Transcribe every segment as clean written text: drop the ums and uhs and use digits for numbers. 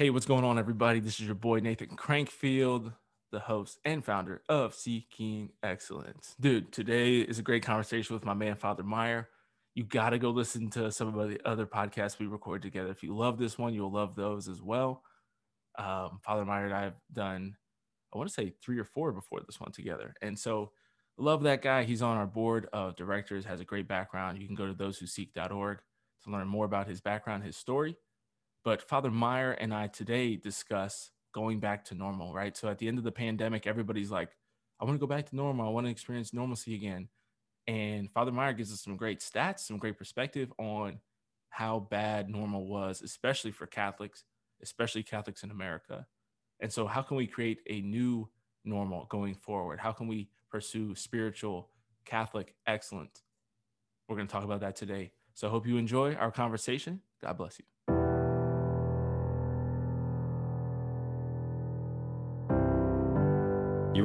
Hey, what's going on, everybody? This is your boy, Nathan Crankfield, the host and founder of Seeking Excellence. Dude, today is a great conversation with my man, Father Meyer. You got to go listen to some of the other podcasts we record together. If you love this one, you'll love those as well. Father Meyer and I have done, I want to say 3 or 4 before this one together. And so love that guy. He's on our board of directors, has a great background. You can go to thosewhoseek.org to learn more about his background, his story. But Father Meyer and I today discuss going back to normal, right? So at the end of the pandemic, everybody's like, I want to go back to normal. I want to experience normalcy again. And Father Meyer gives us some great stats, some great perspective on how bad normal was, especially for Catholics, especially Catholics in America. And so how can we create a new normal going forward? How can we pursue spiritual Catholic excellence? We're going to talk about that today. So I hope you enjoy our conversation. God bless you. You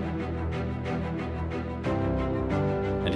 And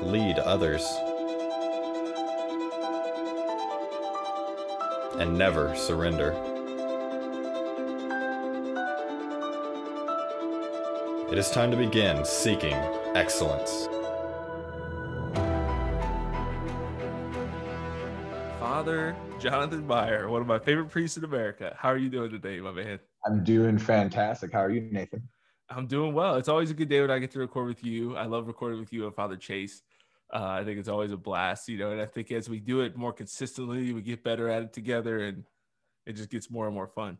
Lead others, and never surrender. It is time to begin seeking excellence. Father Jonathan Meyer, one of my favorite priests in America. How are you doing today, my man? I'm doing fantastic. How are you, Nathan? I'm doing well. It's always a good day when I get to record with you. I love recording with you and Father Chase. I think it's always a blast, you know, and I think as we do it more consistently, we get better at it together, and it just gets more and more fun.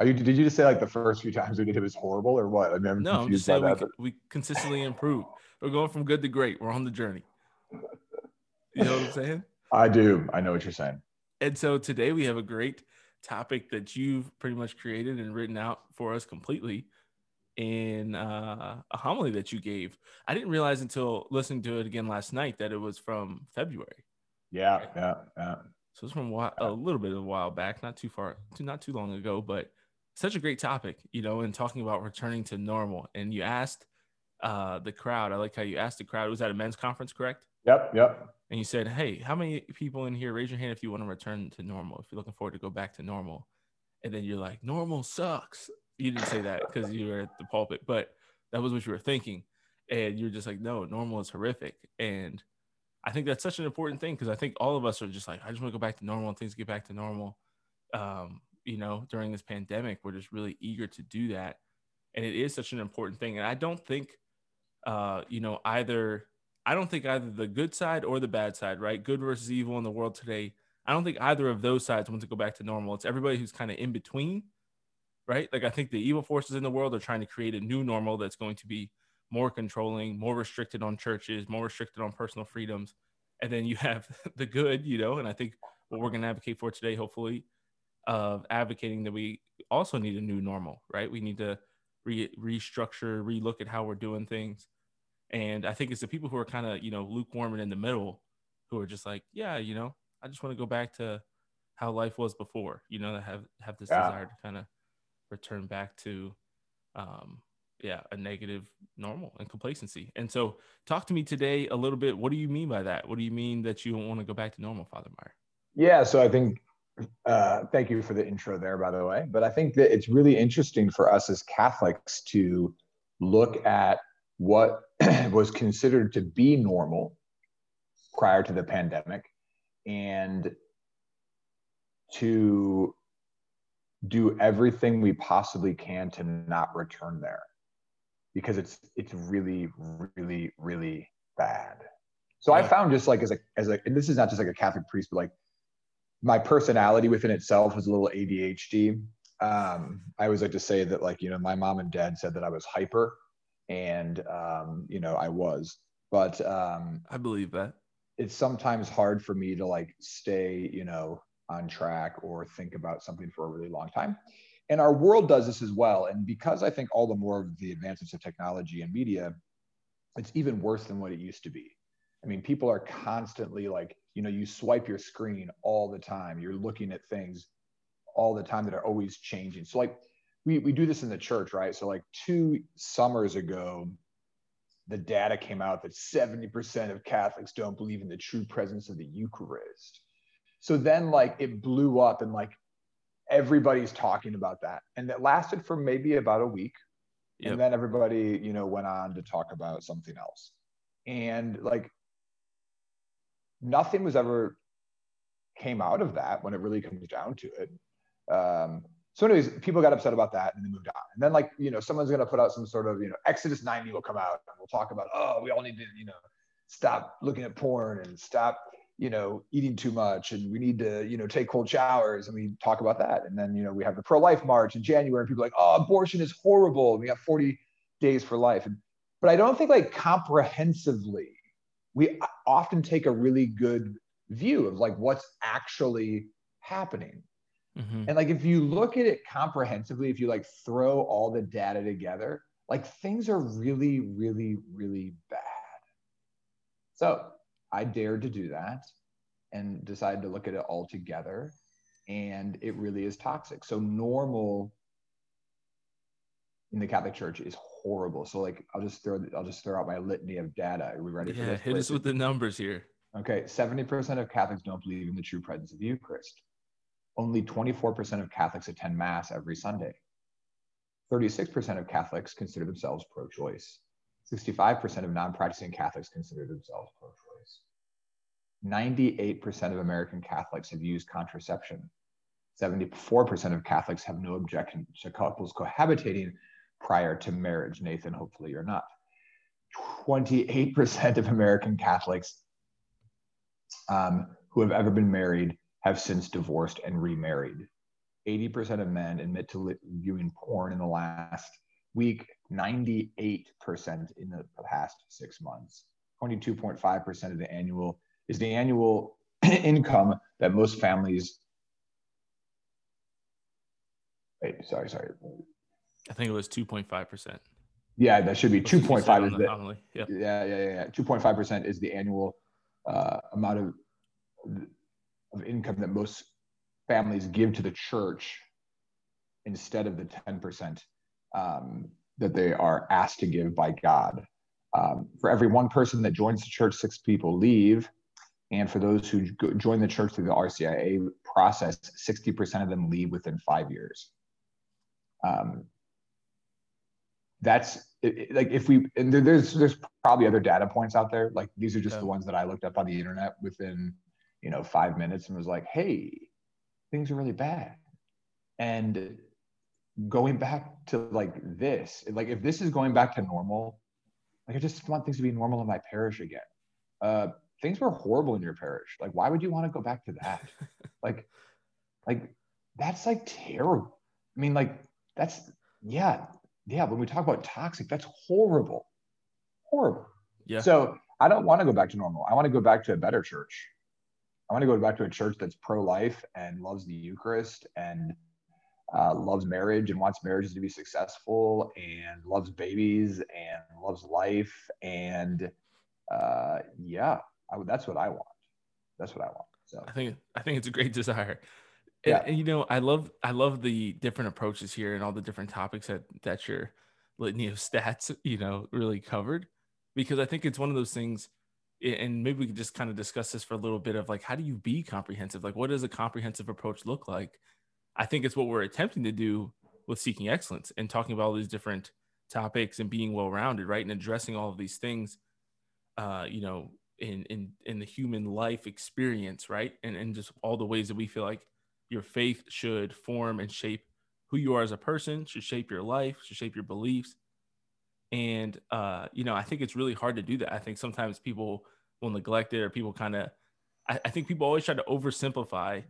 Did you just say like the first few times we did it was horrible or what? I mean, no, I'm just saying we consistently improve. We're going from good to great. We're on the journey. You know what I'm saying? I do. I know what you're saying. And so today we have a great topic that you've pretty much created and written out for us completely in a homily that you gave. I didn't realize until listening to it again last night that it was from February. Yeah. So it's from a little bit of a while back, not too long ago, but such a great topic, you know, and talking about returning to normal. And you asked the crowd, I like how you asked the crowd, it was at a men's conference, correct? Yep. And you said, hey, how many people in here, raise your hand if you want to return to normal, if you're looking forward to go back to normal. And then you're like, normal sucks. You didn't say that because you were at the pulpit, but that was what you were thinking. And you're just like, no, normal is horrific. And I think that's such an important thing, because I think all of us are just like, I just want to go back to normal and things get back to normal. You know, during this pandemic, we're just really eager to do that. And it is such an important thing. And I don't think, either the good side or the bad side, right? Good versus evil in the world today. I don't think either of those sides want to go back to normal. It's everybody who's kind of in between. Right? Like I think the evil forces in the world are trying to create a new normal that's going to be more controlling, more restricted on churches, more restricted on personal freedoms. And then you have the good, you know, and I think what we're going to advocate for today, hopefully, of advocating that we also need a new normal, right? We need to restructure, relook at how we're doing things. And I think it's the people who are kind of, you know, lukewarm and in the middle who are just like, yeah, you know, I just want to go back to how life was before, you know, that have this desire to kind of return back to a negative normal and complacency. And so talk to me today a little bit. What do you mean by that? What do you mean that you don't want to go back to normal, Father Meyer? Yeah, so I think, thank you for the intro there, by the way. But I think that it's really interesting for us as Catholics to look at what was considered to be normal prior to the pandemic and to do everything we possibly can to not return there, because it's really, really, really bad. So yeah. I found, just like as a, and this is not just like a Catholic priest, but like my personality within itself was a little ADHD. I always like to say that, like, you know, my mom and dad said that I was hyper, and you know, I was, but I believe that. It's sometimes hard for me to like stay, you know, on track or think about something for a really long time. And our world does this as well. And because I think all the more of the advancements of technology and media, it's even worse than what it used to be. I mean, people are constantly like, you know, you swipe your screen all the time. You're looking at things all the time that are always changing. So like we do this in the church, right? So like 2 summers ago, the data came out that 70% of Catholics don't believe in the true presence of the Eucharist. So then like it blew up and like everybody's talking about that. And that lasted for maybe about a week. Yep. And then everybody, you know, went on to talk about something else. And like nothing was ever came out of that when it really comes down to it. So anyways, people got upset about that and they moved on. And then like, you know, someone's going to put out some sort of, you know, Exodus 90 will come out and we'll talk about, oh, we all need to, you know, stop looking at porn and stop, you know, eating too much. And we need to, you know, take cold showers. And we talk about that. And then, you know, we have the pro-life march in January and people are like, oh, abortion is horrible. And we have 40 days for life. But I don't think like comprehensively, we often take a really good view of like what's actually happening. Mm-hmm. And like, if you look at it comprehensively, if you like throw all the data together, like things are really, really, really bad. So I dared to do that and decided to look at it all together. And it really is toxic. So normal in the Catholic Church is horrible. So like, I'll just throw out my litany of data. Are we ready for this? Yeah, hit us with the numbers here. Okay. 70% of Catholics don't believe in the true presence of the Eucharist. Only 24% of Catholics attend Mass every Sunday. 36% of Catholics consider themselves pro-choice. 65% of non-practicing Catholics consider themselves pro-choice. 98% of American Catholics have used contraception. 74% of Catholics have no objection to couples cohabitating prior to marriage. Nathan, hopefully you're not. 28% of American Catholics who have ever been married have since divorced and remarried. 80% of men admit to viewing porn in the last week, 98% in the past 6 months. 22.5% of the annual income that most families. Wait, sorry. I think it was 2.5%. Yeah, that should be 2.5. Yeah. 2.5% is the annual amount of income that most families give to the church instead of the 10% that they are asked to give by God. For every one person that joins the church, 6 people leave. And for those who join the church through the RCIA process, 60% of them leave within 5 years. There's probably other data points out there. Like these are just the ones that I looked up on the internet within, you know, 5 minutes and was like, hey, things are really bad. And going back to like this, like if this is going back to normal, like I just want things to be normal in my parish again. Things were horrible in your parish. Like, why would you want to go back to that? like that's like terrible. I mean, like that's, yeah. When we talk about toxic, that's horrible. Yeah. So I don't want to go back to normal. I want to go back to a better church. I want to go back to a church that's pro-life and loves the Eucharist and loves marriage and wants marriages to be successful and loves babies and loves life. And that's what I want. So I think it's a great desire. And you know, I love the different approaches here and all the different topics that your litany of stats, you know, really covered, because I think it's one of those things. And maybe we could just kind of discuss this for a little bit of like, how do you be comprehensive? Like, what does a comprehensive approach look like? I think it's what we're attempting to do with Seeking Excellence and talking about all these different topics and being well-rounded, right? And addressing all of these things, you know, in the human life experience, right? And just all the ways that we feel like your faith should form and shape who you are as a person, should shape your life, should shape your beliefs. And, you know, I think it's really hard to do that. I think sometimes people will neglect it, or people kind of, I think people always try to oversimplify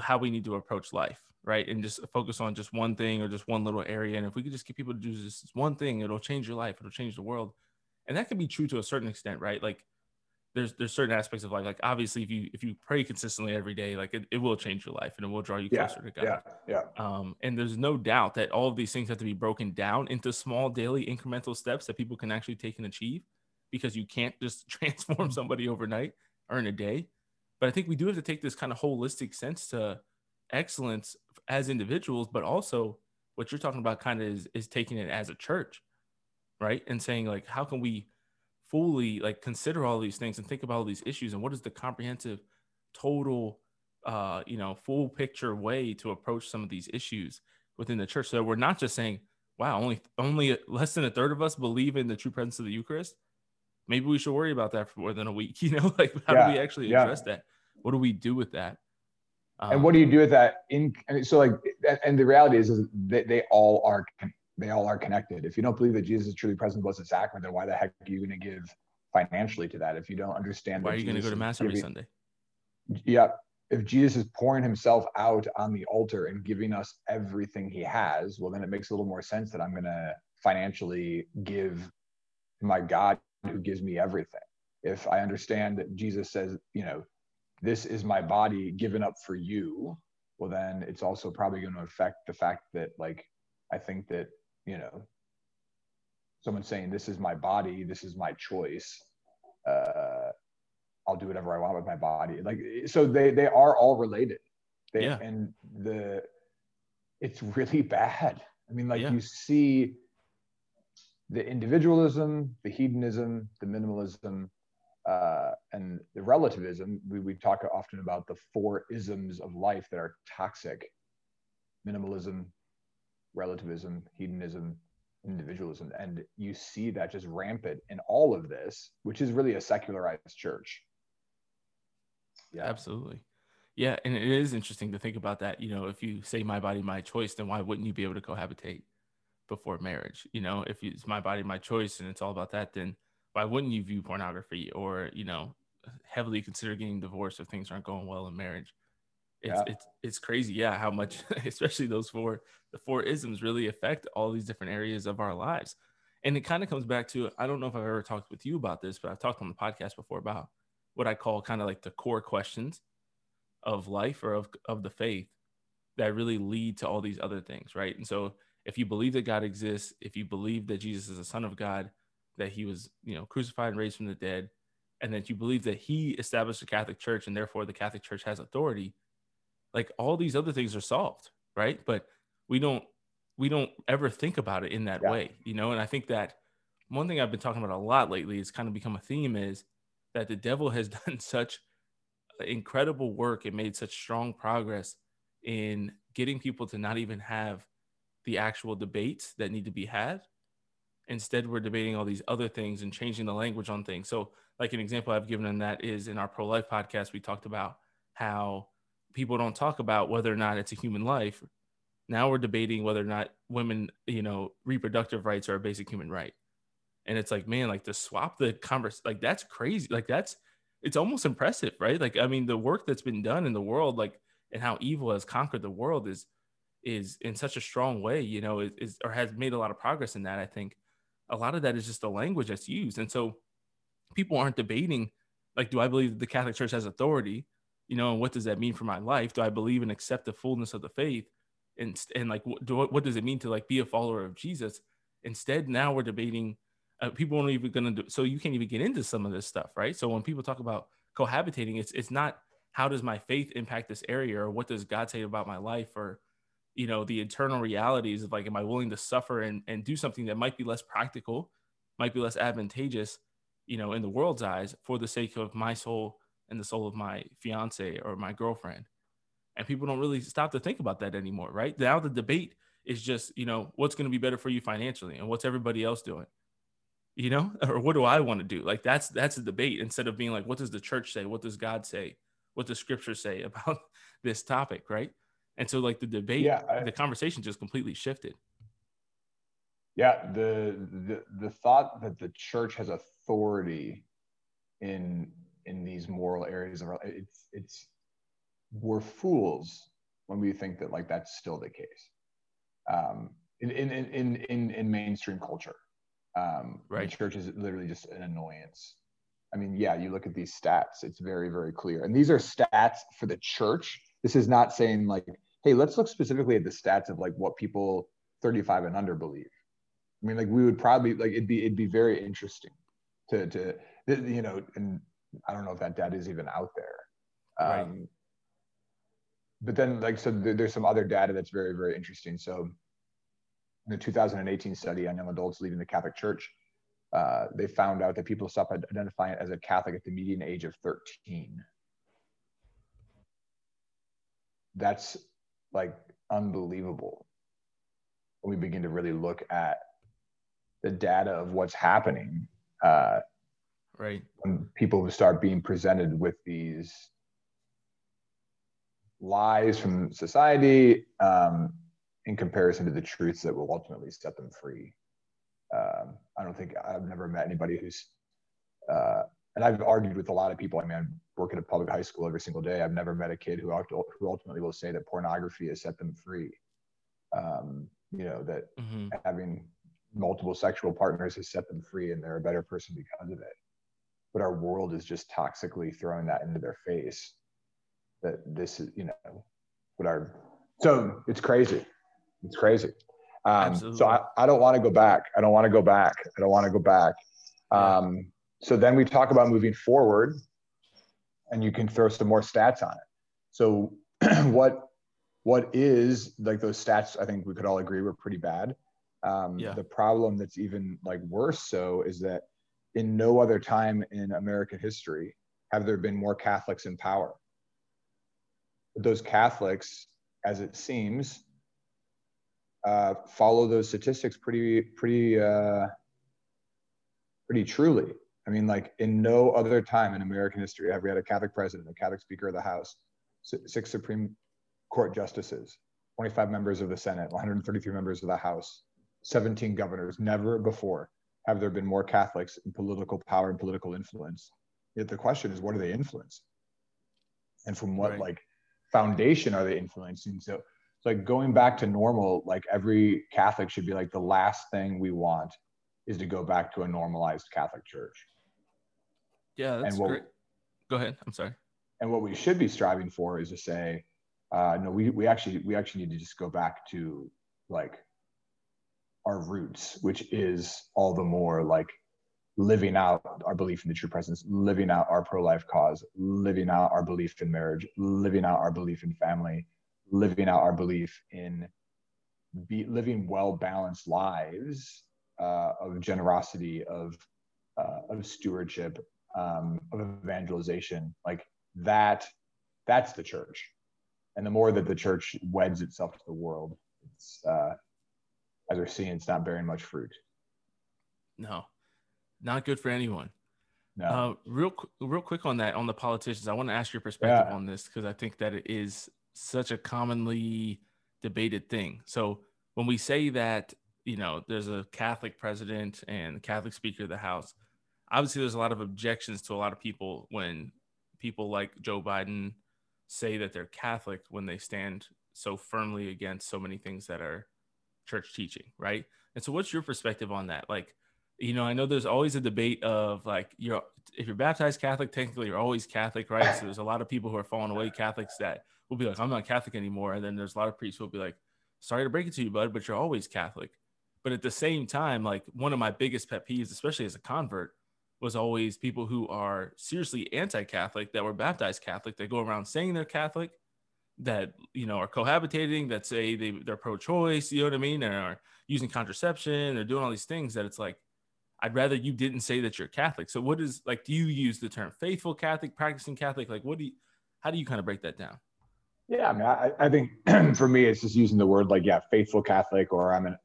how we need to approach life, right? And just focus on just one thing or just one little area. And if we could just get people to do just one thing, it'll change your life, it'll change the world. And that can be true to a certain extent, right? Like there's certain aspects of life, like obviously if you pray consistently every day, like it will change your life and it will draw you closer to God. Yeah. And there's no doubt that all of these things have to be broken down into small daily incremental steps that people can actually take and achieve, because you can't just transform somebody overnight or in a day. But I think we do have to take this kind of holistic sense to excellence as individuals, but also what you're talking about kind of is taking it as a church, right? And saying, like, how can we fully like consider all these things and think about all these issues, and what is the comprehensive, total, full picture way to approach some of these issues within the church? So that we're not just saying, wow, only less than a third of us believe in the true presence of the Eucharist. Maybe we should worry about that for more than a week, like how do we actually address that? What do we do with that? And what do you do with that? And the reality is that they all are connected. If you don't believe that Jesus is truly present in the Blessed Sacrament, then why the heck are you going to give financially to that? If you don't understand, why are you going to go to Mass every Sunday? Yeah. If Jesus is pouring himself out on the altar and giving us everything he has, well, then it makes a little more sense that I'm going to financially give my God who gives me everything. If I understand that Jesus says, this is my body given up for you, well, then it's also probably going to affect the fact that, like, I think that, someone saying, this is my body, this is my choice, I'll do whatever I want with my body. Like, so they are all related. And it's really bad. I mean, you see the individualism, the hedonism, the minimalism, and the relativism. We talk often about the four isms of life that are toxic: minimalism, relativism, hedonism, individualism. And you see that just rampant in all of this, which is really a secularized church. Yeah, absolutely. Yeah. And it is interesting to think about that. If you say my body, my choice, then why wouldn't you be able to cohabitate before marriage? If it's my body, my choice, and it's all about that, then why wouldn't you view pornography or, heavily consider getting divorced if things aren't going well in marriage? It's crazy, how much, especially the four isms really affect all these different areas of our lives. And it kind of comes back to, I don't know if I've ever talked with you about this, but I've talked on the podcast before about what I call kind of like the core questions of life or of the faith that really lead to all these other things, right? And so if you believe that God exists, if you believe that Jesus is the Son of God, that he was, crucified and raised from the dead, and that you believe that he established the Catholic Church and therefore the Catholic Church has authority, like all these other things are solved, right? But we don't ever think about it in that way, And I think that one thing I've been talking about a lot lately, it's kind of become a theme, is that the devil has done such incredible work and made such strong progress in getting people to not even have the actual debates that need to be had. Instead, we're debating all these other things and changing the language on things. So like an example I've given on that is in our pro-life podcast, we talked about how people don't talk about whether or not it's a human life. Now we're debating whether or not women, reproductive rights are a basic human right. And it's like, man, like to swap the conversation, like that's crazy. Like it's almost impressive, right? Like, I mean, the work that's been done in the world, like, and how evil has conquered the world is in such a strong way, or has made a lot of progress in that. I think a lot of that is just the language that's used. And so people aren't debating, like, do I believe that the Catholic Church has authority? And what does that mean for my life? Do I believe and accept the fullness of the faith? And like, what does it mean to like be a follower of Jesus? Instead, now we're debating, people aren't even going to do, so you can't even get into some of this stuff, right? So when people talk about cohabitating, it's not how does my faith impact this area, or what does God say about my life, or, the internal realities of like, am I willing to suffer and do something that might be less practical, might be less advantageous, in the world's eyes, for the sake of my soul and the soul of my fiance or my girlfriend. And people don't really stop to think about that anymore, right? Now the debate is just, what's going to be better for you financially, and what's everybody else doing, or what do I want to do? Like that's a debate, instead of being like, what does the church say? What does God say? What does scripture say about this topic, right? And so like the debate, the conversation just completely shifted. Yeah, the thought that the church has authority in these moral areas of our life, it's we're fools when we think that like that's still the case in mainstream culture. Right. The church is literally just an annoyance. I mean, yeah, you look at these stats, it's very, very clear. And these are stats for the church. This is not saying like, hey, let's look specifically at the stats of like what people 35 and under believe. I mean, like we would probably like, it'd be very interesting to, you know, and I don't know if that data is even out there. Right. But then like, so there's some other data that's very, very interesting. So in the 2018 study on young adults leaving the Catholic Church, they found out that people stopped identifying as a Catholic at the median age of 13. That's like unbelievable when we begin to really look at the data of what's happening. Right. When people start being presented with these lies from society in comparison to the truths that will ultimately set them free. I've never met anybody who's, and I've argued with a lot of people. I mean, I work at a public high school every single day. I've never met a kid who ultimately will say that pornography has set them free. You know, that mm-hmm. having multiple sexual partners has set them free and they're a better person because of it. But our world is just toxically throwing that into their face. That this is, you know, so it's crazy. It's crazy. So I don't want to go back. So then we talk about moving forward and you can throw some more stats on it. So what is like those stats, I think we could all agree were pretty bad. The problem that's even like worse so is that in no other time in American history have there been more Catholics in power. But those Catholics, as it seems, follow those statistics pretty truly. I mean, like in no other time in American history have we had a Catholic president, a Catholic Speaker of the House, 6 Supreme Court justices, 25 members of the Senate, 133 members of the House, 17 governors. Never before have there been more Catholics in political power and political influence. Yet the question is, what are they influencing? And from what right. like foundation are they influencing? So it's like going back to normal, like every Catholic should be like, the last thing we want is to go back to a normalized Catholic church. Yeah, that's great. Go ahead, I'm sorry. And what we should be striving for is to say, no, we actually need to just go back to like our roots, which is all the more like living out our belief in the true presence, living out our pro-life cause, living out our belief in marriage, living out our belief in family, living out our belief in living well-balanced lives of generosity, of stewardship, of evangelization. Like that's the church. And the more that the church weds itself to the world, it's, as we're seeing, it's not bearing much fruit. No, not good for anyone. No. Real quick on that, on the politicians, I want to ask your perspective on this, because I think that it is such a commonly debated thing. So when we say that, you know, there's a Catholic president and Catholic Speaker of the House, obviously there's a lot of objections to a lot of people when people like Joe Biden say that they're Catholic when they stand so firmly against so many things that are church teaching, right? And so what's your perspective on that? Like, you know, I know there's always a debate of like, if you're baptized Catholic, technically you're always Catholic, right? So there's a lot of people who are falling away Catholics that will be like, I'm not Catholic anymore. And then there's a lot of priests who will be like, sorry to break it to you, bud, but you're always Catholic. But at the same time, like one of my biggest pet peeves, especially as a convert, was always people who are seriously anti-Catholic that were baptized Catholic. They go around saying they're Catholic, that, you know, are cohabitating, that say they're pro-choice, you know what I mean? And are using contraception, they're doing all these things that it's like, I'd rather you didn't say that you're Catholic. So what is, like, do you use the term faithful Catholic, practicing Catholic? Like, how do you kind of break that down? Yeah, I mean, I think for me, it's just using the word like, faithful Catholic, or I'm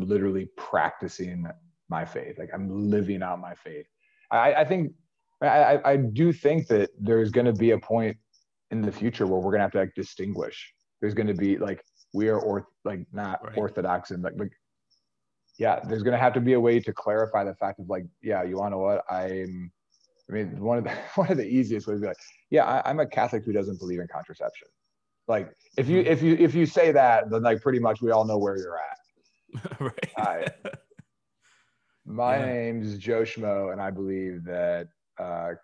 literally practicing my faith. Like I'm living out my faith. I think, I do think that there's going to be a point in the future where we're going to have to like distinguish. There's going to be like, we are not right. Orthodox and like, yeah, there's going to have to be a way to clarify the fact of like, yeah, you want to know what I'm, I mean, one of the easiest ways to be like, yeah, I'm a Catholic who doesn't believe in contraception. Like if you say that, then like pretty much we all know where you're at. Right. Hi, my name's Joe Schmo, and I believe that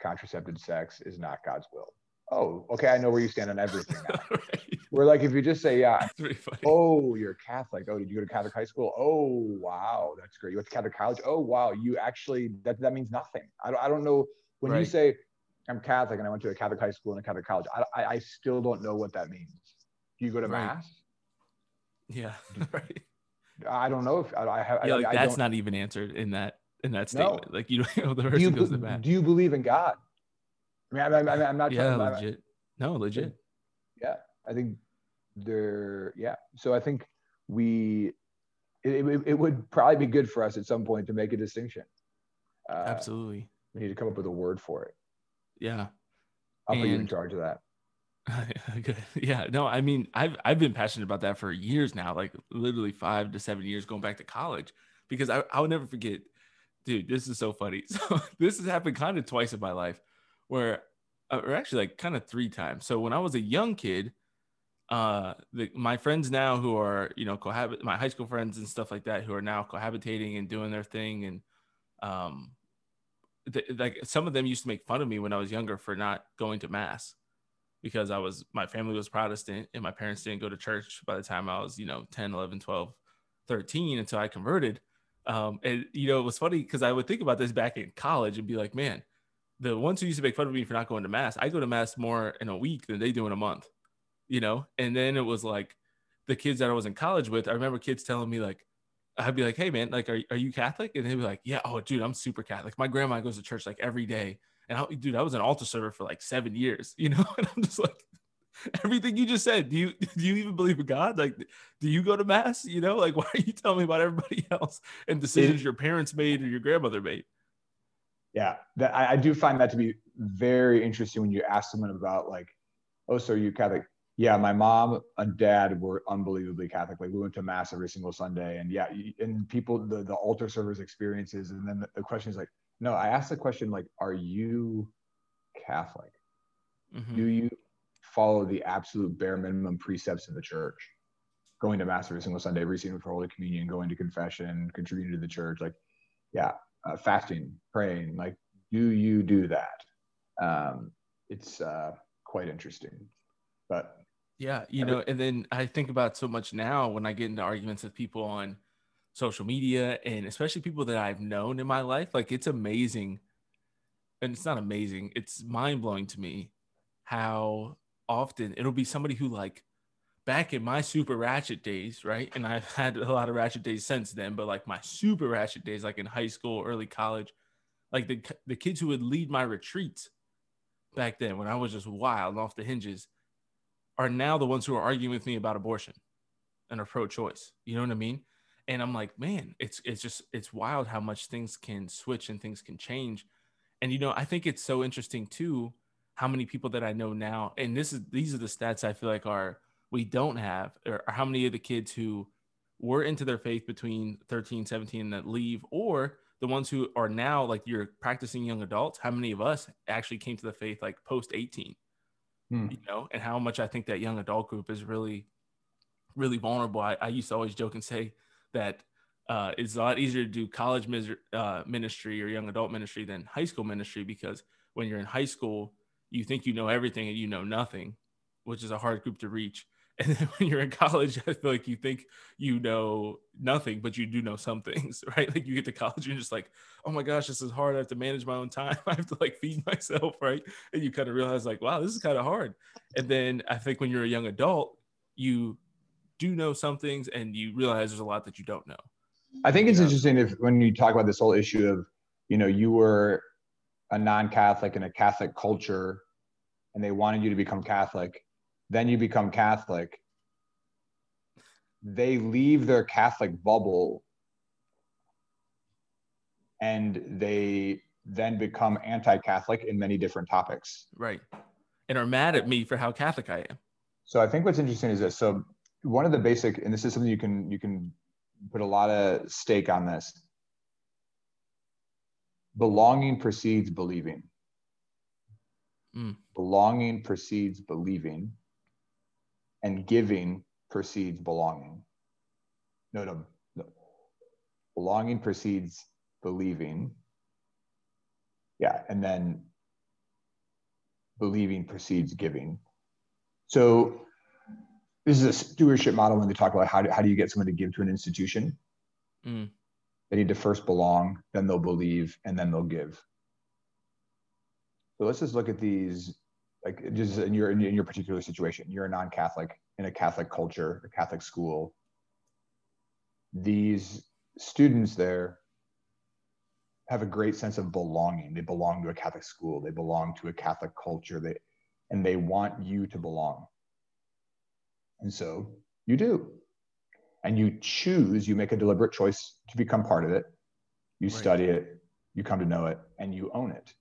contraceptive sex is not God's will. Oh, okay. I know where you stand on everything now. Right. We're like, if you just say, yeah, that's pretty funny. Oh, you're Catholic. Oh, did you go to Catholic high school? Oh, wow. That's great. You went to Catholic college. Oh, wow. You actually, that means nothing. I don't know. When right. you say I'm Catholic and I went to a Catholic high school and a Catholic college, I still don't know what that means. Do you go to right. mass? Yeah. Right. I don't know if I have. Yeah, like that's not even answered in that statement. No. Like you don't know the person goes to mass. Do you believe in God? I mean, I'm not. Yeah, legit. Legit. Yeah, I think there. Yeah, so I think it would probably be good for us at some point to make a distinction. Absolutely. We need to come up with a word for it. Yeah. I'll put you in charge of that. Yeah. No, I mean, I've been passionate about that for years now, like literally 5 to 7 years going back to college, because I'll never forget, dude, this is so funny. So this has happened kind of twice in my life or actually like kind of 3 times. So when I was a young kid, my friends now who are, you know, my high school friends and stuff like that, who are now cohabitating and doing their thing. And, like some of them used to make fun of me when I was younger for not going to mass, because my family was Protestant and my parents didn't go to church by the time I was, you know, 10, 11, 12, 13 until I converted. And you know, it was funny because I would think about this back in college and be like, man, the ones who used to make fun of me for not going to mass, I go to mass more in a week than they do in a month, you know? And then it was like the kids that I was in college with, I remember kids telling me like, I'd be like, hey man, like, are you Catholic? And they'd be like, yeah, oh dude, I'm super Catholic. My grandma goes to church like every day. And I was an altar server for like 7 years, you know? And I'm just like, everything you just said, do you even believe in God? Like, do you go to mass? You know, like, why are you telling me about everybody else and decisions your parents made or your grandmother made? Yeah, I do find that to be very interesting when you ask someone about like, oh, so are you Catholic? Yeah, my mom and dad were unbelievably Catholic. Like we went to mass every single Sunday, and yeah, and people the altar servers experiences, and then the question is like, no, I asked the question like, are you Catholic? Mm-hmm. Do you follow the absolute bare minimum precepts of the church? Going to mass every single Sunday, receiving for Holy Communion, going to confession, contributing to the church, like, yeah, fasting, praying, like, do you do that? It's quite interesting, but. Yeah, you know, and then I think about so much now when I get into arguments with people on social media, and especially people that I've known in my life, like it's amazing. And it's not amazing. It's mind blowing to me how often it'll be somebody who like back in my super ratchet days. Right. And I've had a lot of ratchet days since then, but like my super ratchet days, like in high school, early college, like the kids who would lead my retreats back then when I was just wild and off the hinges, are now the ones who are arguing with me about abortion and are pro-choice. You know what I mean? And I'm like, man, it's wild how much things can switch and things can change. And, you know, I think it's so interesting too, how many people that I know now, and these are the stats I feel like we don't have, or how many of the kids who were into their faith between 13, 17 and that leave, or the ones who are now like you're practicing young adults, how many of us actually came to the faith like post 18? You know, and how much I think that young adult group is really, really vulnerable. I used to always joke and say that it's a lot easier to do college ministry or young adult ministry than high school ministry, because when you're in high school, you think you know everything and you know nothing, which is a hard group to reach. And then when you're in college, I feel like you think you know nothing, but you do know some things, right? Like you get to college, you're just like, oh my gosh, this is hard. I have to manage my own time. I have to like feed myself, right? And you kind of realize like, wow, this is kind of hard. And then I think when you're a young adult, you do know some things and you realize there's a lot that you don't know. I think it's interesting when you talk about this whole issue of, you know, you were a non-Catholic in a Catholic culture and they wanted you to become Catholic. Then you become Catholic. They leave their Catholic bubble and they then become anti-Catholic in many different topics. Right. and are mad at me for how Catholic I am. So I think what's interesting is this. So one of the basic, and this is something you can put a lot of stake on this. Belonging precedes believing. Mm. Belonging precedes believing, and giving precedes belonging. No. Belonging precedes believing. Yeah, and then believing precedes giving. So this is a stewardship model when they talk about how do you get someone to give to an institution? Mm. They need to first belong, then they'll believe, and then they'll give. So let's just look at these, like just in your particular situation. You're a non-Catholic in a Catholic culture, a Catholic school. These students there have a great sense of belonging. They belong to a Catholic school. They belong to a Catholic culture. And they want you to belong. And so you do. And you choose, you make a deliberate choice to become part of it. You study it, you come to know it, and you own it.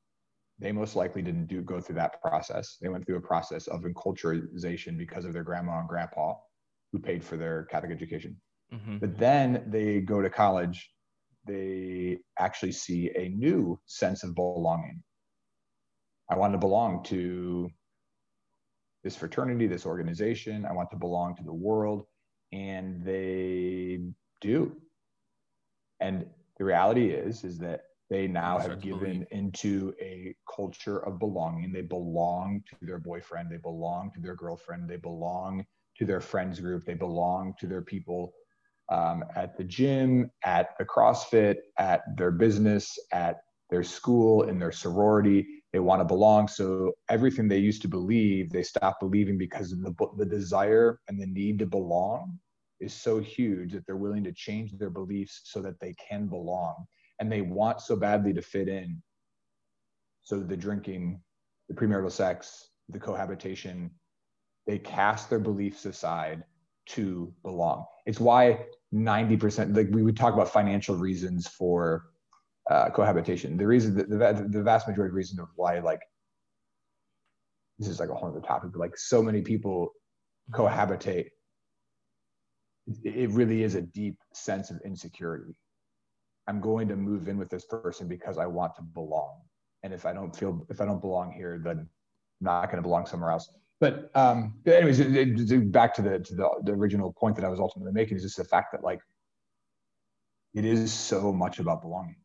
They most likely didn't go through that process. They went through a process of enculturization because of their grandma and grandpa who paid for their Catholic education. Mm-hmm. But then they go to college, they actually see a new sense of belonging. I want to belong to this fraternity, this organization. I want to belong to the world. And they do. And the reality is that they now have given into a culture of belonging. They belong to their boyfriend. They belong to their girlfriend. They belong to their friends group. They belong to their people at the gym, at the CrossFit, at their business, at their school, in their sorority. They want to belong. So everything they used to believe, they stop believing because the desire and the need to belong is so huge that they're willing to change their beliefs so that they can belong. And they want so badly to fit in. So the drinking, the premarital sex, the cohabitation, they cast their beliefs aside to belong. It's why 90%, like we would talk about financial reasons for cohabitation. The reason that the vast majority of reasons of why, like, this is like a whole other topic, but like so many people cohabitate, it really is a deep sense of insecurity. I'm going to move in with this person because I want to belong. And if I don't belong here, then I'm not going to belong somewhere else. But anyways, back to the original point that I was ultimately making is just the fact that like, it is so much about belonging.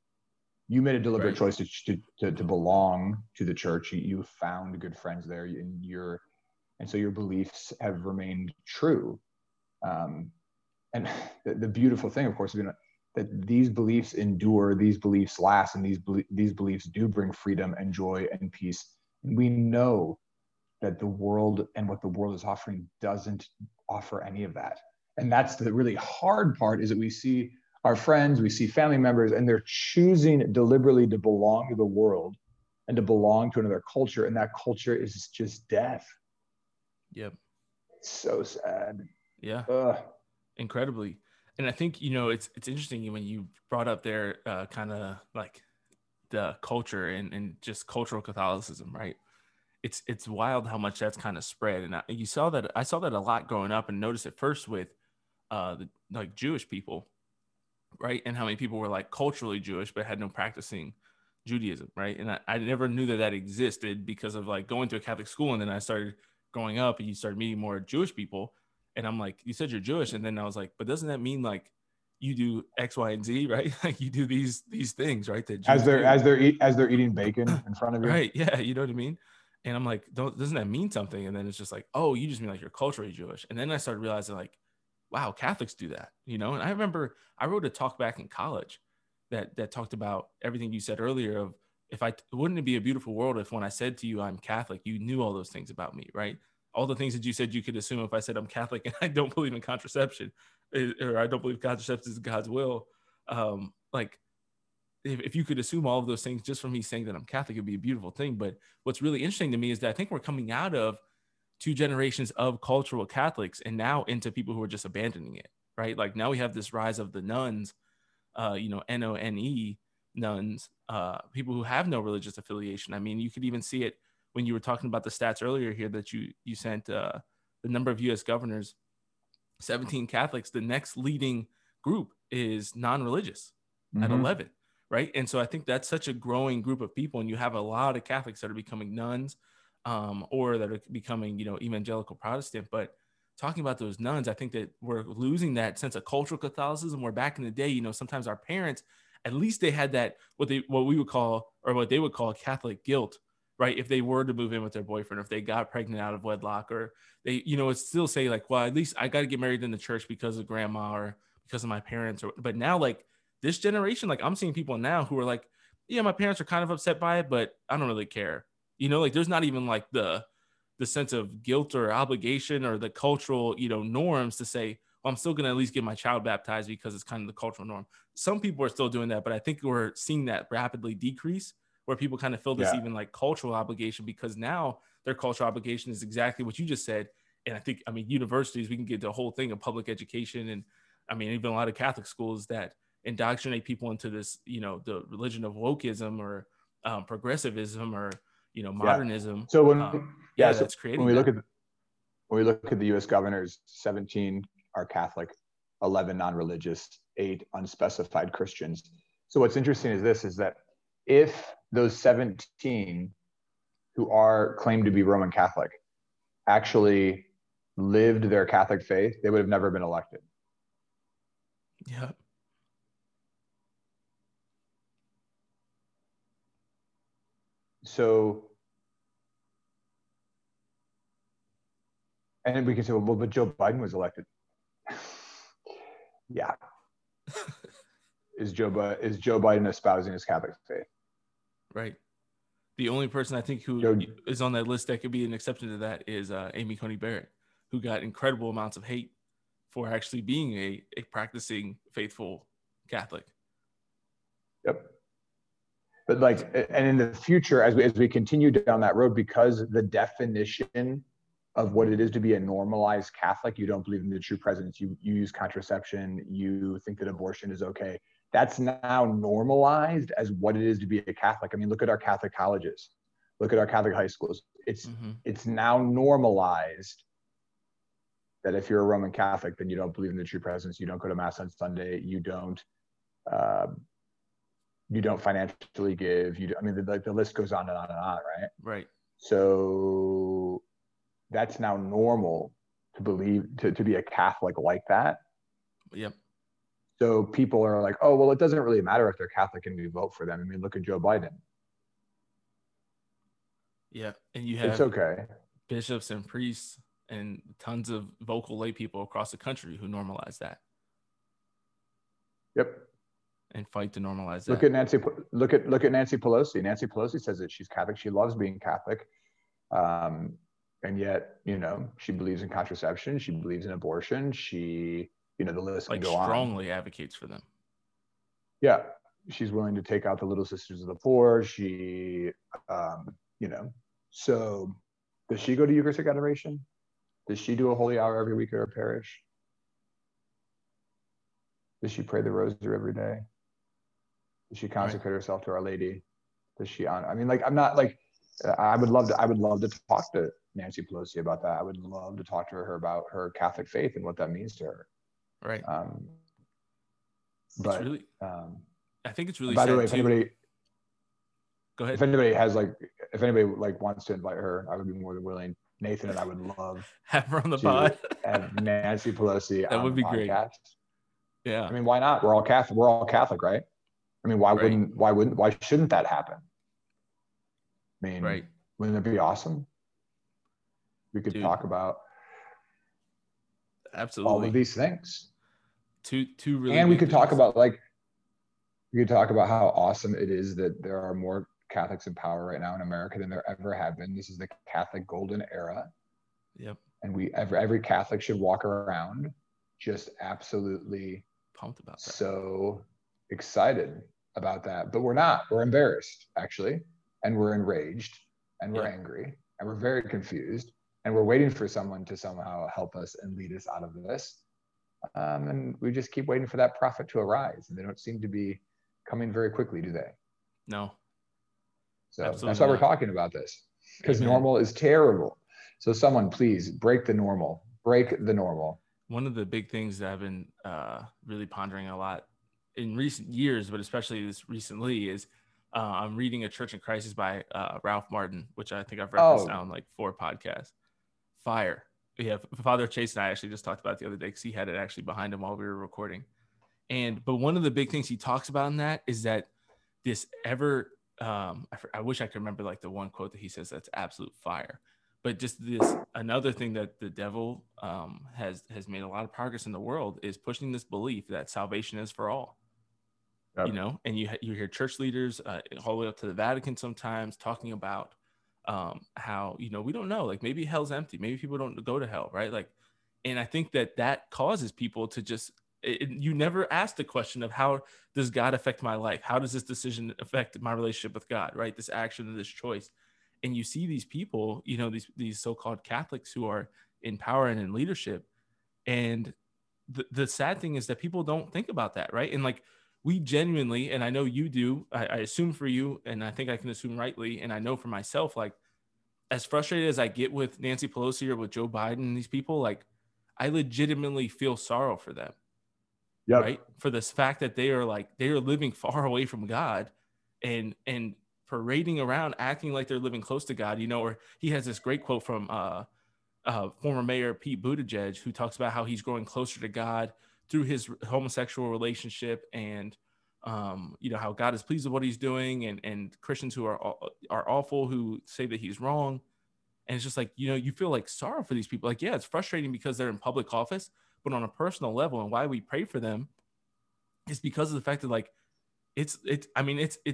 You made a deliberate choice to belong to the church. You found good friends there, and so your beliefs have remained true. And the beautiful thing, of course, that these beliefs endure, these beliefs last, and these beliefs do bring freedom and joy and peace. And we know that the world and what the world is offering doesn't offer any of that. And that's the really hard part, is that we see our friends, we see family members, and they're choosing deliberately to belong to the world and to belong to another culture. And that culture is just death. Yep. It's so sad. Yeah. Ugh. Incredibly. And I think, it's interesting when you brought up there kind of like the culture and just cultural Catholicism, right? It's wild how much that's kind of spread. And I saw that a lot growing up, and noticed it first with like Jewish people, right? And how many people were like culturally Jewish, but had no practicing Judaism, right? And I never knew that existed because of like going to a Catholic school. And then I started growing up and you started meeting more Jewish people. And I'm like, you said you're Jewish. And then I was like, but doesn't that mean like you do X, Y, and Z, right? Like you do these things, right? That as they're eating bacon in front of you. Right. Yeah. You know what I mean? And I'm like, doesn't that mean something? And then it's just like, oh, you just mean like you're culturally Jewish. And then I started realizing like, wow, Catholics do that, And I remember I wrote a talk back in college that talked about everything you said earlier of, wouldn't it be a beautiful world if when I said to you, I'm Catholic, you knew all those things about me, right? All the things that you said you could assume if I said I'm Catholic and I don't believe in contraception, or I don't believe contraception is God's will. Like if you could assume all of those things just from me saying that I'm Catholic, it'd be a beautiful thing. But what's really interesting to me is that I think we're coming out of two generations of cultural Catholics and now into people who are just abandoning it, right? Like now we have this rise of the nuns, N-O-N-E nuns, people who have no religious affiliation. I mean, you could even see it when you were talking about the stats earlier here that you sent, the number of U.S. governors, 17 Catholics, the next leading group is non-religious at 11, right? And so I think that's such a growing group of people, and you have a lot of Catholics that are becoming nuns, or that are becoming, evangelical Protestant. But talking about those nuns, I think that we're losing that sense of cultural Catholicism, where back in the day, sometimes our parents, at least they had that, what they would call Catholic guilt, right? If they were to move in with their boyfriend, or if they got pregnant out of wedlock, or they, would still say like, well, at least I got to get married in the church because of grandma or because of my parents. But now, like, this generation, like, I'm seeing people now who are like, yeah, my parents are kind of upset by it, but I don't really care. Like, there's not even like the sense of guilt or obligation or the cultural, norms to say, well, I'm still going to at least get my child baptized because it's kind of the cultural norm. Some people are still doing that, but I think we're seeing that rapidly decrease, where people kind of feel this even like cultural obligation, because now their cultural obligation is exactly what you just said. And I think, universities, we can get the whole thing of public education. And even a lot of Catholic schools that indoctrinate people into this, the religion of wokeism or progressivism or, modernism. So when we look at the U.S. governors, 17 are Catholic, 11 non-religious, 8 unspecified Christians. So what's interesting is this, is that if those 17 who are claimed to be Roman Catholic actually lived their Catholic faith, they would have never been elected. Yeah. So, and then we can say, well, but Joe Biden was elected. Yeah. Is Joe Biden espousing his Catholic faith? Right. The only person I think who is on that list that could be an exception to that is Amy Coney Barrett, who got incredible amounts of hate for actually being a practicing faithful Catholic. Yep. But and in the future, as we continue down that road, because the definition of what it is to be a normalized Catholic, you don't believe in the true presence, you use contraception, you think that abortion is okay. That's now normalized as what it is to be a Catholic. Look at our Catholic colleges, look at our Catholic high schools. It's now normalized that if you're a Roman Catholic, then you don't believe in the true presence, you don't go to Mass on Sunday, you don't financially give. The list goes on and on and on, right? Right. So that's now normal to believe, to be a Catholic like that. Yep. So people are like, oh, well, it doesn't really matter if they're Catholic and we vote for them. Look at Joe Biden. Yeah, and you have bishops and priests and tons of vocal lay people across the country who normalize that. Yep. And fight to normalize that. Look at Nancy Pelosi. Nancy Pelosi says that she's Catholic. She loves being Catholic. And yet, she believes in contraception. She believes in abortion. She, the list can go on. Strongly advocates for them. Yeah. She's willing to take out the Little Sisters of the Poor. She, so does she go to Eucharistic adoration? Does she do a holy hour every week at her parish? Does she pray the rosary every day? Does she consecrate herself to Our Lady? Does she honor? I would love to talk to Nancy Pelosi about that. I would love to talk to her about her Catholic faith and what that means to her. Right. I think it's really. By the way, if anybody, go ahead. If anybody has wants to invite her, I would be more than willing. Nathan and I would love have her on the pod. Have Nancy Pelosi. That would be great. Yeah. Why not? We're all Catholic. We're all Catholic, right? Why shouldn't that happen? Wouldn't it be awesome? We could talk about absolutely all of these things. Two really, and we could talk about how awesome it is that there are more Catholics in power right now in America than there ever have been. This is the Catholic golden era. Yep. And every Catholic should walk around just absolutely pumped about that. So excited about that, but we're not. We're embarrassed, actually. And we're enraged, and we're angry, and we're very confused, and we're waiting for someone to somehow help us and lead us out of this. And we just keep waiting for that prophet to arise, and they don't seem to be coming very quickly, do they? No. So that's why we're talking about this. because normal is terrible. So someone please break the normal, One of the big things that I've been really pondering a lot in recent years, but especially this recently, is I'm reading A Church in Crisis by Ralph Martin, which I think I've referenced now in like 4 podcasts. Fire. Yeah, Father Chase and I actually just talked about it the other day because he had it actually behind him while we were recording. But one of the big things he talks about in that is that this ever, I wish I could remember like the one quote that he says that's absolute fire, but just this, another thing that the devil has made a lot of progress in the world is pushing this belief that salvation is for all. Yep. You know, and you hear church leaders all the way up to the Vatican sometimes talking about how, you know, we don't know, like maybe hell's empty, maybe people don't go to hell, right? Like, and I think that causes people to just, you never ask the question of how does God affect my life? How does this decision affect my relationship with God, right? This action, this choice. And you see these people, you know, these so-called Catholics who are in power and in leadership. And the sad thing is that people don't think about that, right? And like, we genuinely, and I know you do, I assume for you, and I think I can assume rightly, and I know for myself, like, as frustrated as I get with Nancy Pelosi or with Joe Biden and these people, like, I legitimately feel sorrow for them. Yep. Right? For this fact that they are like, they are living far away from God and parading around, acting like they're living close to God, you know, or he has this great quote from former Mayor Pete Buttigieg, who talks about how he's growing closer to God through his homosexual relationship and, you know, how God is pleased with what he's doing and Christians who are awful, who say that he's wrong. And it's just like, you know, you feel like sorrow for these people. Like, yeah, it's frustrating because they're in public office, but on a personal level, and why we pray for them is because of the fact that like, it's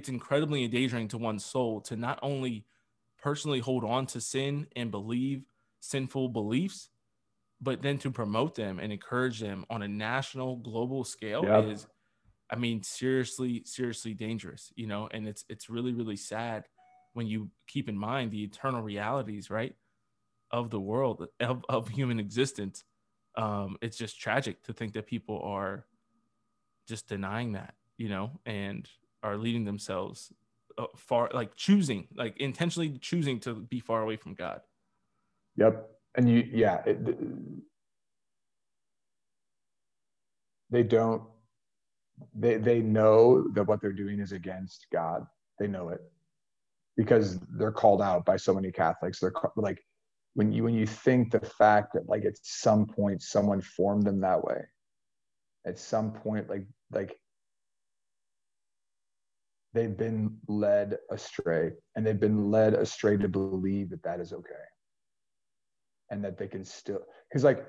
incredibly endangering to one's soul to not only personally hold on to sin and believe sinful beliefs, but then to promote them and encourage them on a national, global scale is, I mean, seriously dangerous, you know? And it's really, really sad when you keep in mind the eternal realities, right, of the world, of human existence. It's just tragic to think that people are just denying that, you know, and are leading themselves far, like choosing, like intentionally choosing to be far away from God. Yep. And they know that what they're doing is against God. They know it because they're called out by so many Catholics. They're like, when you think the fact that like, at some point someone formed them that way, at some point, like they've been led astray, and they've been led astray to believe that that is okay. And that they can still, because like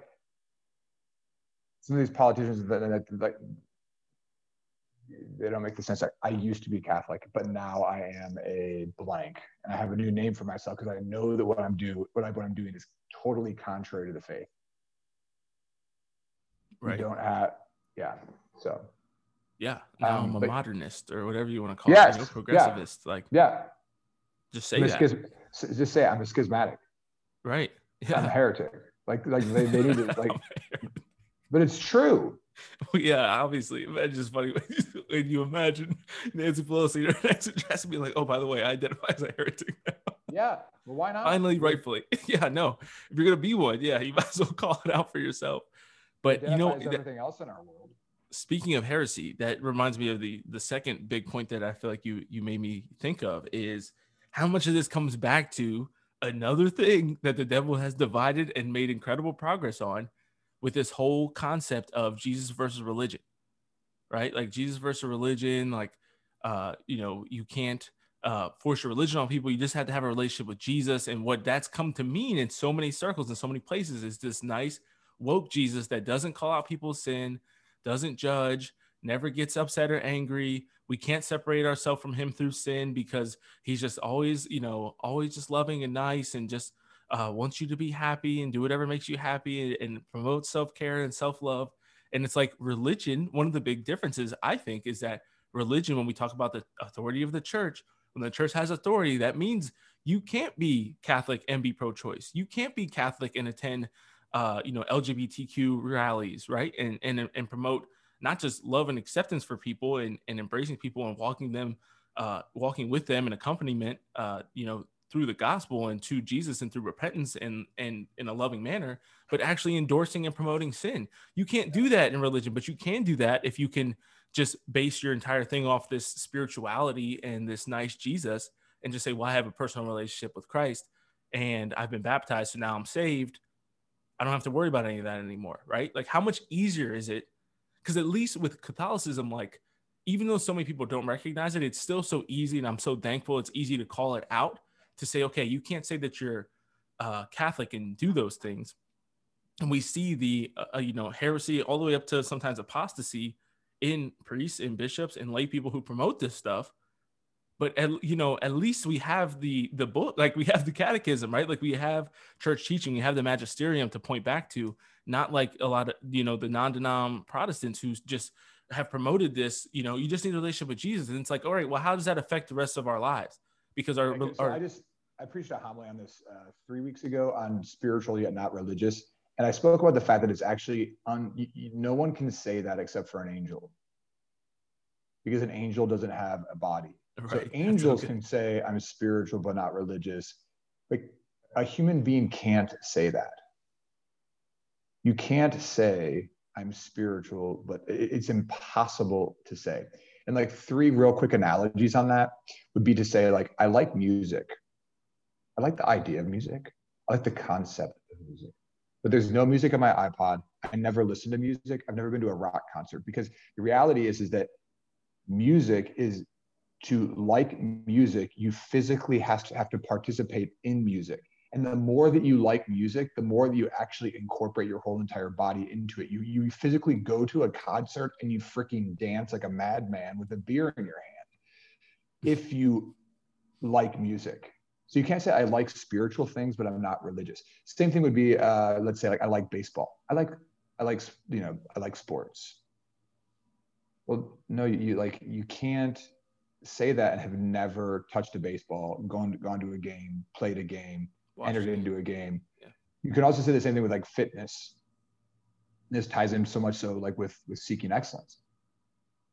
some of these politicians that like they don't make the sense. Like, I used to be Catholic, but now I am a blank, and I have a new name for myself because I know that what I'm doing is totally contrary to the faith. Right. You don't have, yeah. So. Yeah. Now I'm a modernist or whatever you want to call it. Yes. No progressivist. Yeah, like. Yeah. Just say I'm that. Just say I'm a schismatic. Right. Yeah. I'm a heretic. Like they need to like, but it's true. Well, yeah, obviously. It's just funny when you imagine Nancy Pelosi or next address being like, oh, by the way, I identify as a heretic now. Yeah. Well, why not? Finally, rightfully. Yeah, no. If you're gonna be one, yeah, you might as well call it out for yourself. But you know, everything else in our world. Speaking of heresy, that reminds me of the second big point that I feel like you made me think of is how much of this comes back to another thing that the devil has divided and made incredible progress on with this whole concept of Jesus versus religion, right? Like Jesus versus religion, like, you know, you can't force your religion on people. You just have to have a relationship with Jesus. And what that's come to mean in so many circles and so many places is this nice woke Jesus that doesn't call out people's sin, doesn't judge, never gets upset or angry. We can't separate ourselves from him through sin because he's just always, you know, always just loving and nice and just wants you to be happy and do whatever makes you happy and promote self-care and self-love. And it's like religion, one of the big differences, I think, is that religion, when we talk about the authority of the church, when the church has authority, that means you can't be Catholic and be pro-choice. You can't be Catholic and attend, you know, LGBTQ rallies, right? And promote not just love and acceptance for people and embracing people and walking with them in accompaniment, you know, through the gospel and to Jesus and through repentance and in a loving manner, but actually endorsing and promoting sin. You can't do that in religion, but you can do that if you can just base your entire thing off this spirituality and this nice Jesus and just say, well, I have a personal relationship with Christ and I've been baptized, so now I'm saved. I don't have to worry about any of that anymore, right? Like, how much easier is it? Because at least with Catholicism, like, even though so many people don't recognize it, it's still so easy, and I'm so thankful it's easy to call it out, to say, okay, you can't say that you're Catholic and do those things. And we see the, heresy all the way up to sometimes apostasy in priests and bishops and lay people who promote this stuff. But, at least we have the book, like we have the catechism, right? Like we have church teaching, you have the magisterium to point back to, not like a lot of, the non-denom Protestants who just have promoted this, you just need a relationship with Jesus. And it's like, all right, well, how does that affect the rest of our lives? Because I preached a homily on this 3 weeks ago on spiritual yet not religious. And I spoke about the fact that it's actually, no one can say that except for an angel, because an angel doesn't have a body. Right. So angels can say, I'm spiritual but not religious. But a human being can't say that. You can't say, I'm spiritual, but it's impossible to say. And like three real quick analogies on that would be to say, like, I like music. I like the idea of music. I like the concept of music. But there's no music on my iPod. I never listen to music. I've never been to a rock concert, because the reality is that music is, to like music, you physically have to participate in music. And the more that you like music, the more that you actually incorporate your whole entire body into it. You physically go to a concert and you freaking dance like a madman with a beer in your hand if you like music. So you can't say I like spiritual things, but I'm not religious. Same thing would be, let's say, like, I like baseball. I like sports. Well, no, you can't say that and have never touched a baseball, gone to a game, played a game, entered into a game. Yeah. You can also say the same thing with like fitness. This ties in so much so like with Seeking Excellence.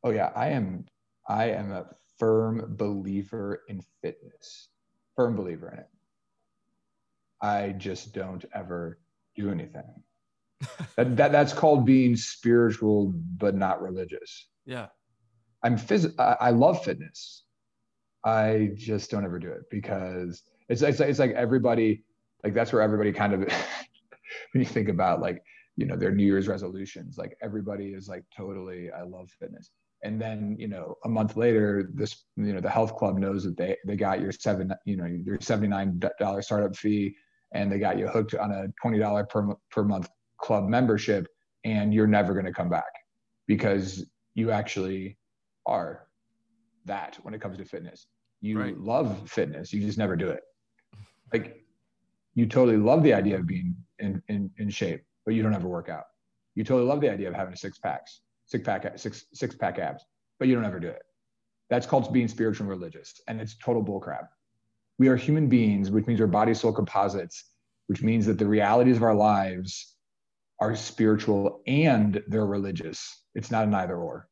Oh yeah, I am a firm believer in fitness, firm believer in it. I just don't ever do anything. that's called being spiritual but not religious. Yeah. I love fitness. I just don't ever do it, because it's like everybody, like that's where everybody kind of, when you think about like, their New Year's resolutions, like everybody is like, totally, I love fitness. And then, a month later, this, the health club knows that they got your $79 startup fee, and they got you hooked on a $20 per month club membership, and you're never going to come back because you actually are that when it comes to fitness. You right. love fitness, you just never do it. Like, you totally love the idea of being in shape, but you don't ever work out. You totally love the idea of having a six pack abs, but you don't ever do it. That's called being spiritual and religious, and it's total bullcrap. We are human beings, which means we're body, soul composites, which means that the realities of our lives are spiritual and they're religious. It's not an either or.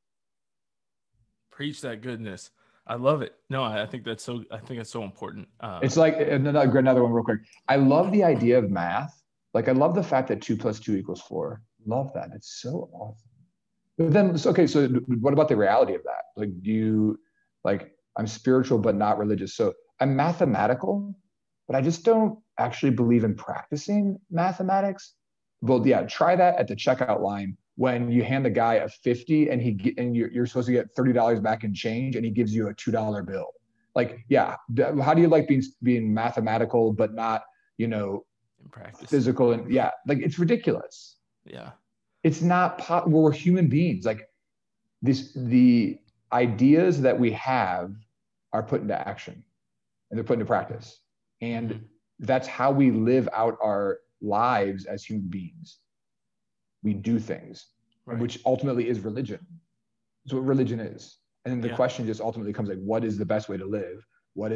Preach that goodness. I love it. No, I think that's so important. It's like another one real quick. I love the idea of math. Like, I love the fact that 2 + 2 = 4. Love that. It's so awesome. But then, okay, so what about the reality of that? Like, I'm spiritual, but not religious. So I'm mathematical, but I just don't actually believe in practicing mathematics. Well, yeah, try that at the checkout line. When you hand the guy a 50 and you're supposed to get $30 back in change, and he gives you a $2 bill. Like, yeah, how do you like being mathematical but not, physical? And yeah, like, it's ridiculous. Yeah, it's not. We're human beings. Like, the ideas that we have are put into action, and they're put into practice, and that's how we live out our lives as human beings. We do things, right, which ultimately is religion. It's what religion is. And the question just ultimately comes, like, what is the best way to live? What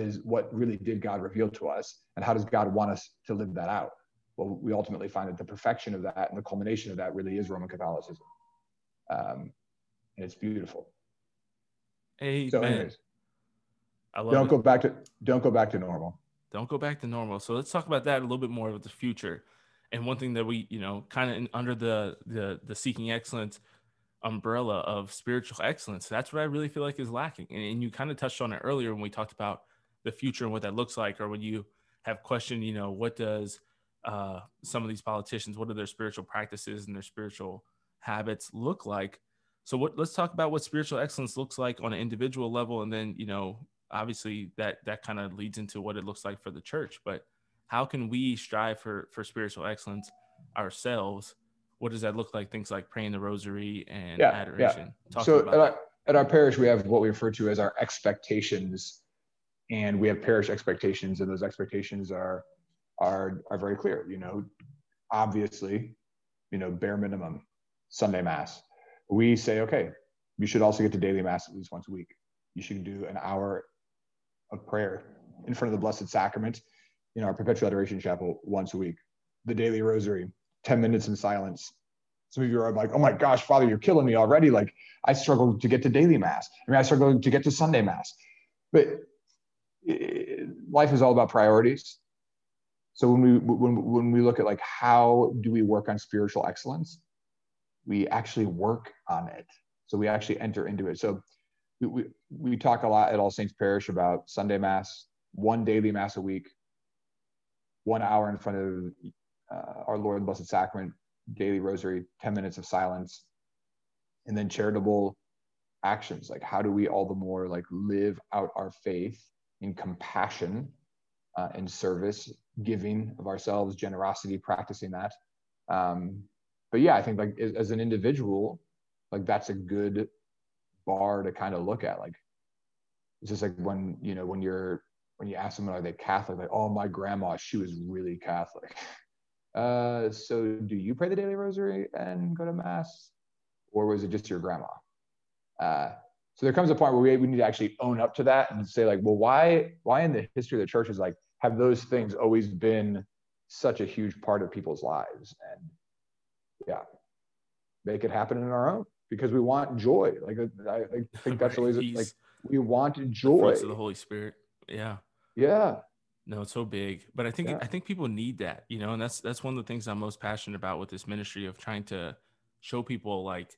really did God reveal to us? And how does God want us to live that out? Well, we ultimately find that the perfection of that and the culmination of that really is Roman Catholicism. And it's beautiful. Amen. So anyways, don't go back to normal. Don't go back to normal. So let's talk about that a little bit more with the future. And one thing that we, you know, kind of under the Seeking Excellence umbrella of spiritual excellence, that's what I really feel like is lacking. And you kind of touched on it earlier when we talked about the future and what that looks like, or when you have questioned, you know, what does some of these politicians, what are their spiritual practices and their spiritual habits look like? So let's talk about what spiritual excellence looks like on an individual level. And then, you know, obviously that kind of leads into what it looks like for the church, but how can we strive for spiritual excellence ourselves? What does that look like? Things like praying the rosary and adoration. Yeah. Talk so about at our parish, we have what we refer to as our expectations, and we have parish expectations, and those expectations are very clear. You know, obviously, you know, bare minimum, Sunday Mass. We say, okay, you should also get to daily Mass at least once a week. You should do an hour of prayer in front of the Blessed Sacrament in our Perpetual Adoration Chapel once a week. The daily rosary, 10 minutes in silence. Some of you are like, oh my gosh, Father, you're killing me already. Like, I struggled to get to daily Mass. I mean, I struggled to get to Sunday Mass. But life is all about priorities. So when we look at like, how do we work on spiritual excellence? We actually work on it. So we actually enter into it. So we talk a lot at All Saints Parish about Sunday Mass, one daily Mass a week, 1 hour in front of our Lord and Blessed Sacrament, daily rosary, 10 minutes of silence, and then charitable actions. Like, how do we all the more like live out our faith in compassion and service, giving of ourselves, generosity, practicing that. But yeah, I think like as an individual, like that's a good bar to kind of look at. Like, it's just like when, you know, when you ask someone, are they Catholic? Like, oh, my grandma, she was really Catholic. So do you pray the daily rosary and go to Mass? Or was it just your grandma? So there comes a point where we need to actually own up to that and say like, well, why in the history of the church is like, have those things always been such a huge part of people's lives? And yeah, make it happen in our own, because we want joy. Like, I think that's always like, we want joy. The fruits of the Holy Spirit. Yeah. Yeah. No, it's so big, but I think people need that, you know, and that's one of the things I'm most passionate about with this ministry, of trying to show people like,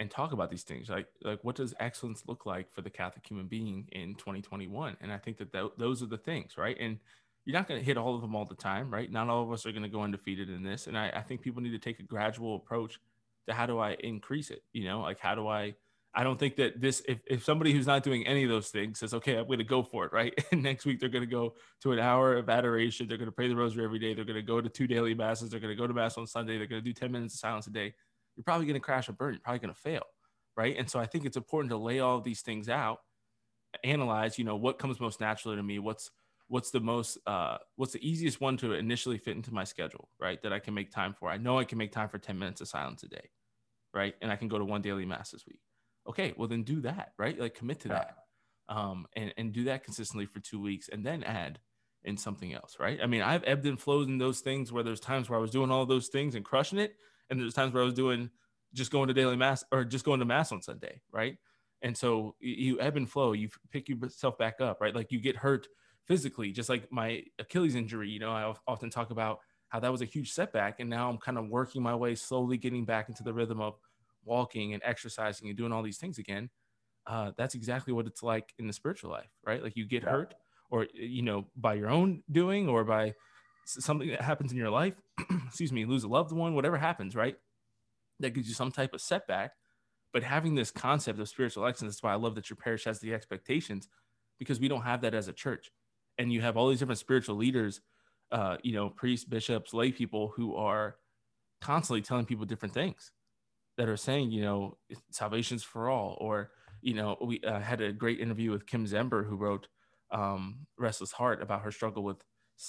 and talk about these things. Like what does excellence look like for the Catholic human being in 2021? And I think that those are the things, right? And you're not going to hit all of them all the time, right? Not all of us are going to go undefeated in this. And I think people need to take a gradual approach to, how do I increase it? You know, like, how do I don't think that this, if somebody who's not doing any of those things says, okay, I'm going to go for it, right? And next week, they're going to go to an hour of adoration. They're going to pray the rosary every day. They're going to go to 2 daily Masses. They're going to go to Mass on Sunday. They're going to do 10 minutes of silence a day. You're probably going to crash and burn. You're probably going to fail, right? And so I think it's important to lay all of these things out, analyze, you know, what comes most naturally to me, what's the easiest one to initially fit into my schedule, right? That I can make time for. I know I can make time for 10 minutes of silence a day, right? And I can go to 1 daily Mass this week. Okay, well then do that, right? Like, commit to that, and do that consistently for 2 weeks, and then add in something else, right? I mean, I've ebbed and flowed in those things, where there's times where I was doing all those things and crushing it, and there's times where I was doing just going to daily Mass, or just going to Mass on Sunday, right? And so you ebb and flow, you pick yourself back up, right? Like, you get hurt physically, just like my Achilles injury. You know, I often talk about how that was a huge setback, and now I'm kind of working my way, slowly getting back into the rhythm of walking and exercising and doing all these things again. That's exactly what it's like in the spiritual life, right? Like, you get hurt, or, you know, by your own doing, or by something that happens in your life, excuse me, lose a loved one, whatever happens, right? That gives you some type of setback. But having this concept of spiritual excellence, that's why I love that your parish has the expectations, because we don't have that as a church. And you have all these different spiritual leaders, you know, priests, bishops, lay people, who are constantly telling people different things, that are saying, you know, salvation's for all. Or, you know, we had a great interview with Kim Zember, who wrote Restless Heart, about her struggle with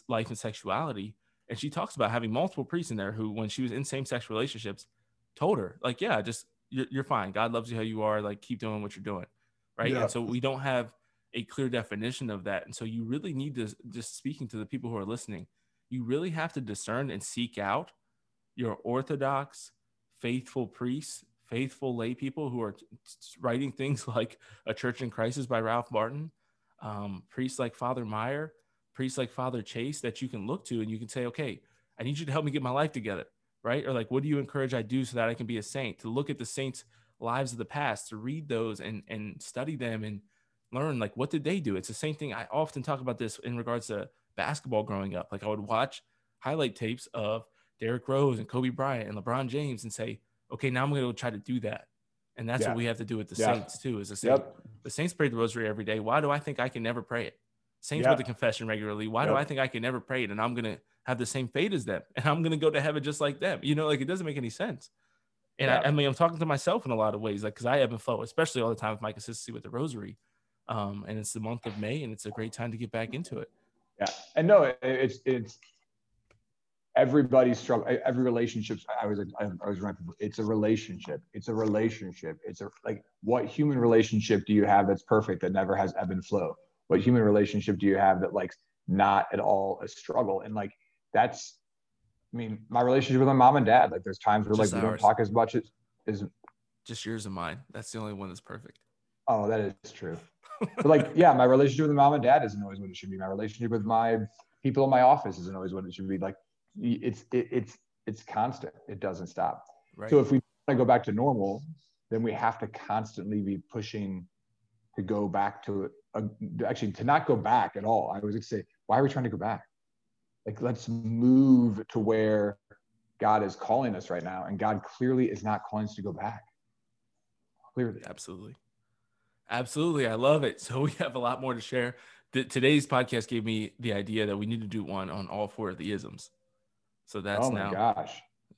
life and sexuality. And she talks about having multiple priests in there who, when she was in same-sex relationships, told her, like, yeah, just, you're fine. God loves you how you are. Like, keep doing what you're doing, right? Yeah. And so we don't have a clear definition of that. And so you really need to, just speaking to the people who are listening, you really have to discern and seek out your orthodox, faithful priests, faithful lay people who are writing things like A Church in Crisis by Ralph Martin, priests like Father Meyer, priests like Father Chase that you can look to, and you can say, okay, I need you to help me get my life together, right? Or like, what do you encourage I do so that I can be a saint? To look at the saints' lives of the past, to read those and study them and learn, like, what did they do? It's the same thing. I often talk about this in regards to basketball growing up. Like, I would watch highlight tapes of Derrick Rose and Kobe Bryant and LeBron James and say, okay, now I'm going to go try to do that. And that's what we have to do with the saints too. As a saint, the saints pray the rosary every day. Why do I think I can never pray it? Saints go to confession regularly. Why do I think I can never pray it? And I'm going to have the same fate as them, and I'm going to go to heaven just like them. You know, like, it doesn't make any sense. And I mean, I'm talking to myself in a lot of ways, like, because I ebb and flow, especially all the time with my consistency with the rosary. And it's the month of May, and it's a great time to get back into it. Yeah. And no, it's everybody's struggle. Every relationship. I was right. It's a relationship. It's a, like, what human relationship do you have that's perfect, that never has ebb and flow? What human relationship do you have that, like, not at all a struggle? And like, that's, I mean, my relationship with my mom and dad, like, there's times where, like, we don't talk as much as just yours and mine. That's the only one that's perfect. Oh, that is true. But like, yeah, my relationship with my mom and dad isn't always what it should be. My relationship with my people in my office isn't always what it should be. Like, it's constant. It doesn't stop. Right. So if we want to go back to normal, then we have to constantly be pushing to go back to actually to not go back at all. I always say, why are we trying to go back? Like, let's move to where God is calling us right now. And God clearly is not calling us to go back. Clearly. Absolutely. Absolutely. I love it. So we have a lot more to share. Today's podcast gave me the idea that we need to do one on all four of the isms. So that's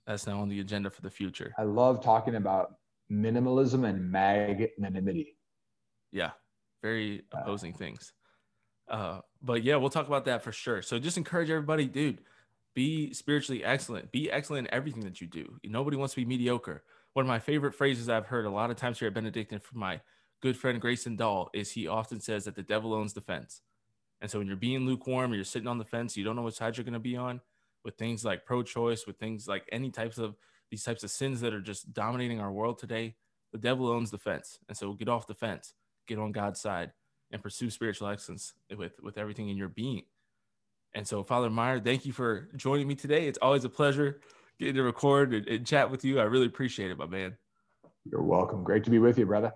that's now on the agenda for the future. I love talking about minimalism and magnanimity. Yeah. Very opposing things. But yeah, we'll talk about that for sure. So just encourage everybody, dude, be spiritually excellent. Be excellent in everything that you do. Nobody wants to be mediocre. One of my favorite phrases I've heard a lot of times here at Benedictine from my good friend Grayson Dahl is he often says that the devil owns the fence. And so when you're being lukewarm or you're sitting on the fence, you don't know which side you're going to be on with things like pro-choice, with things like these types of sins that are just dominating our world today. The devil owns the fence. And so get off the fence, get on God's side, and pursue spiritual excellence with everything in your being. And so, Father Meyer, thank you for joining me today. It's always a pleasure getting to record and chat with you. I really appreciate it, my man. You're welcome. Great to be with you, brother.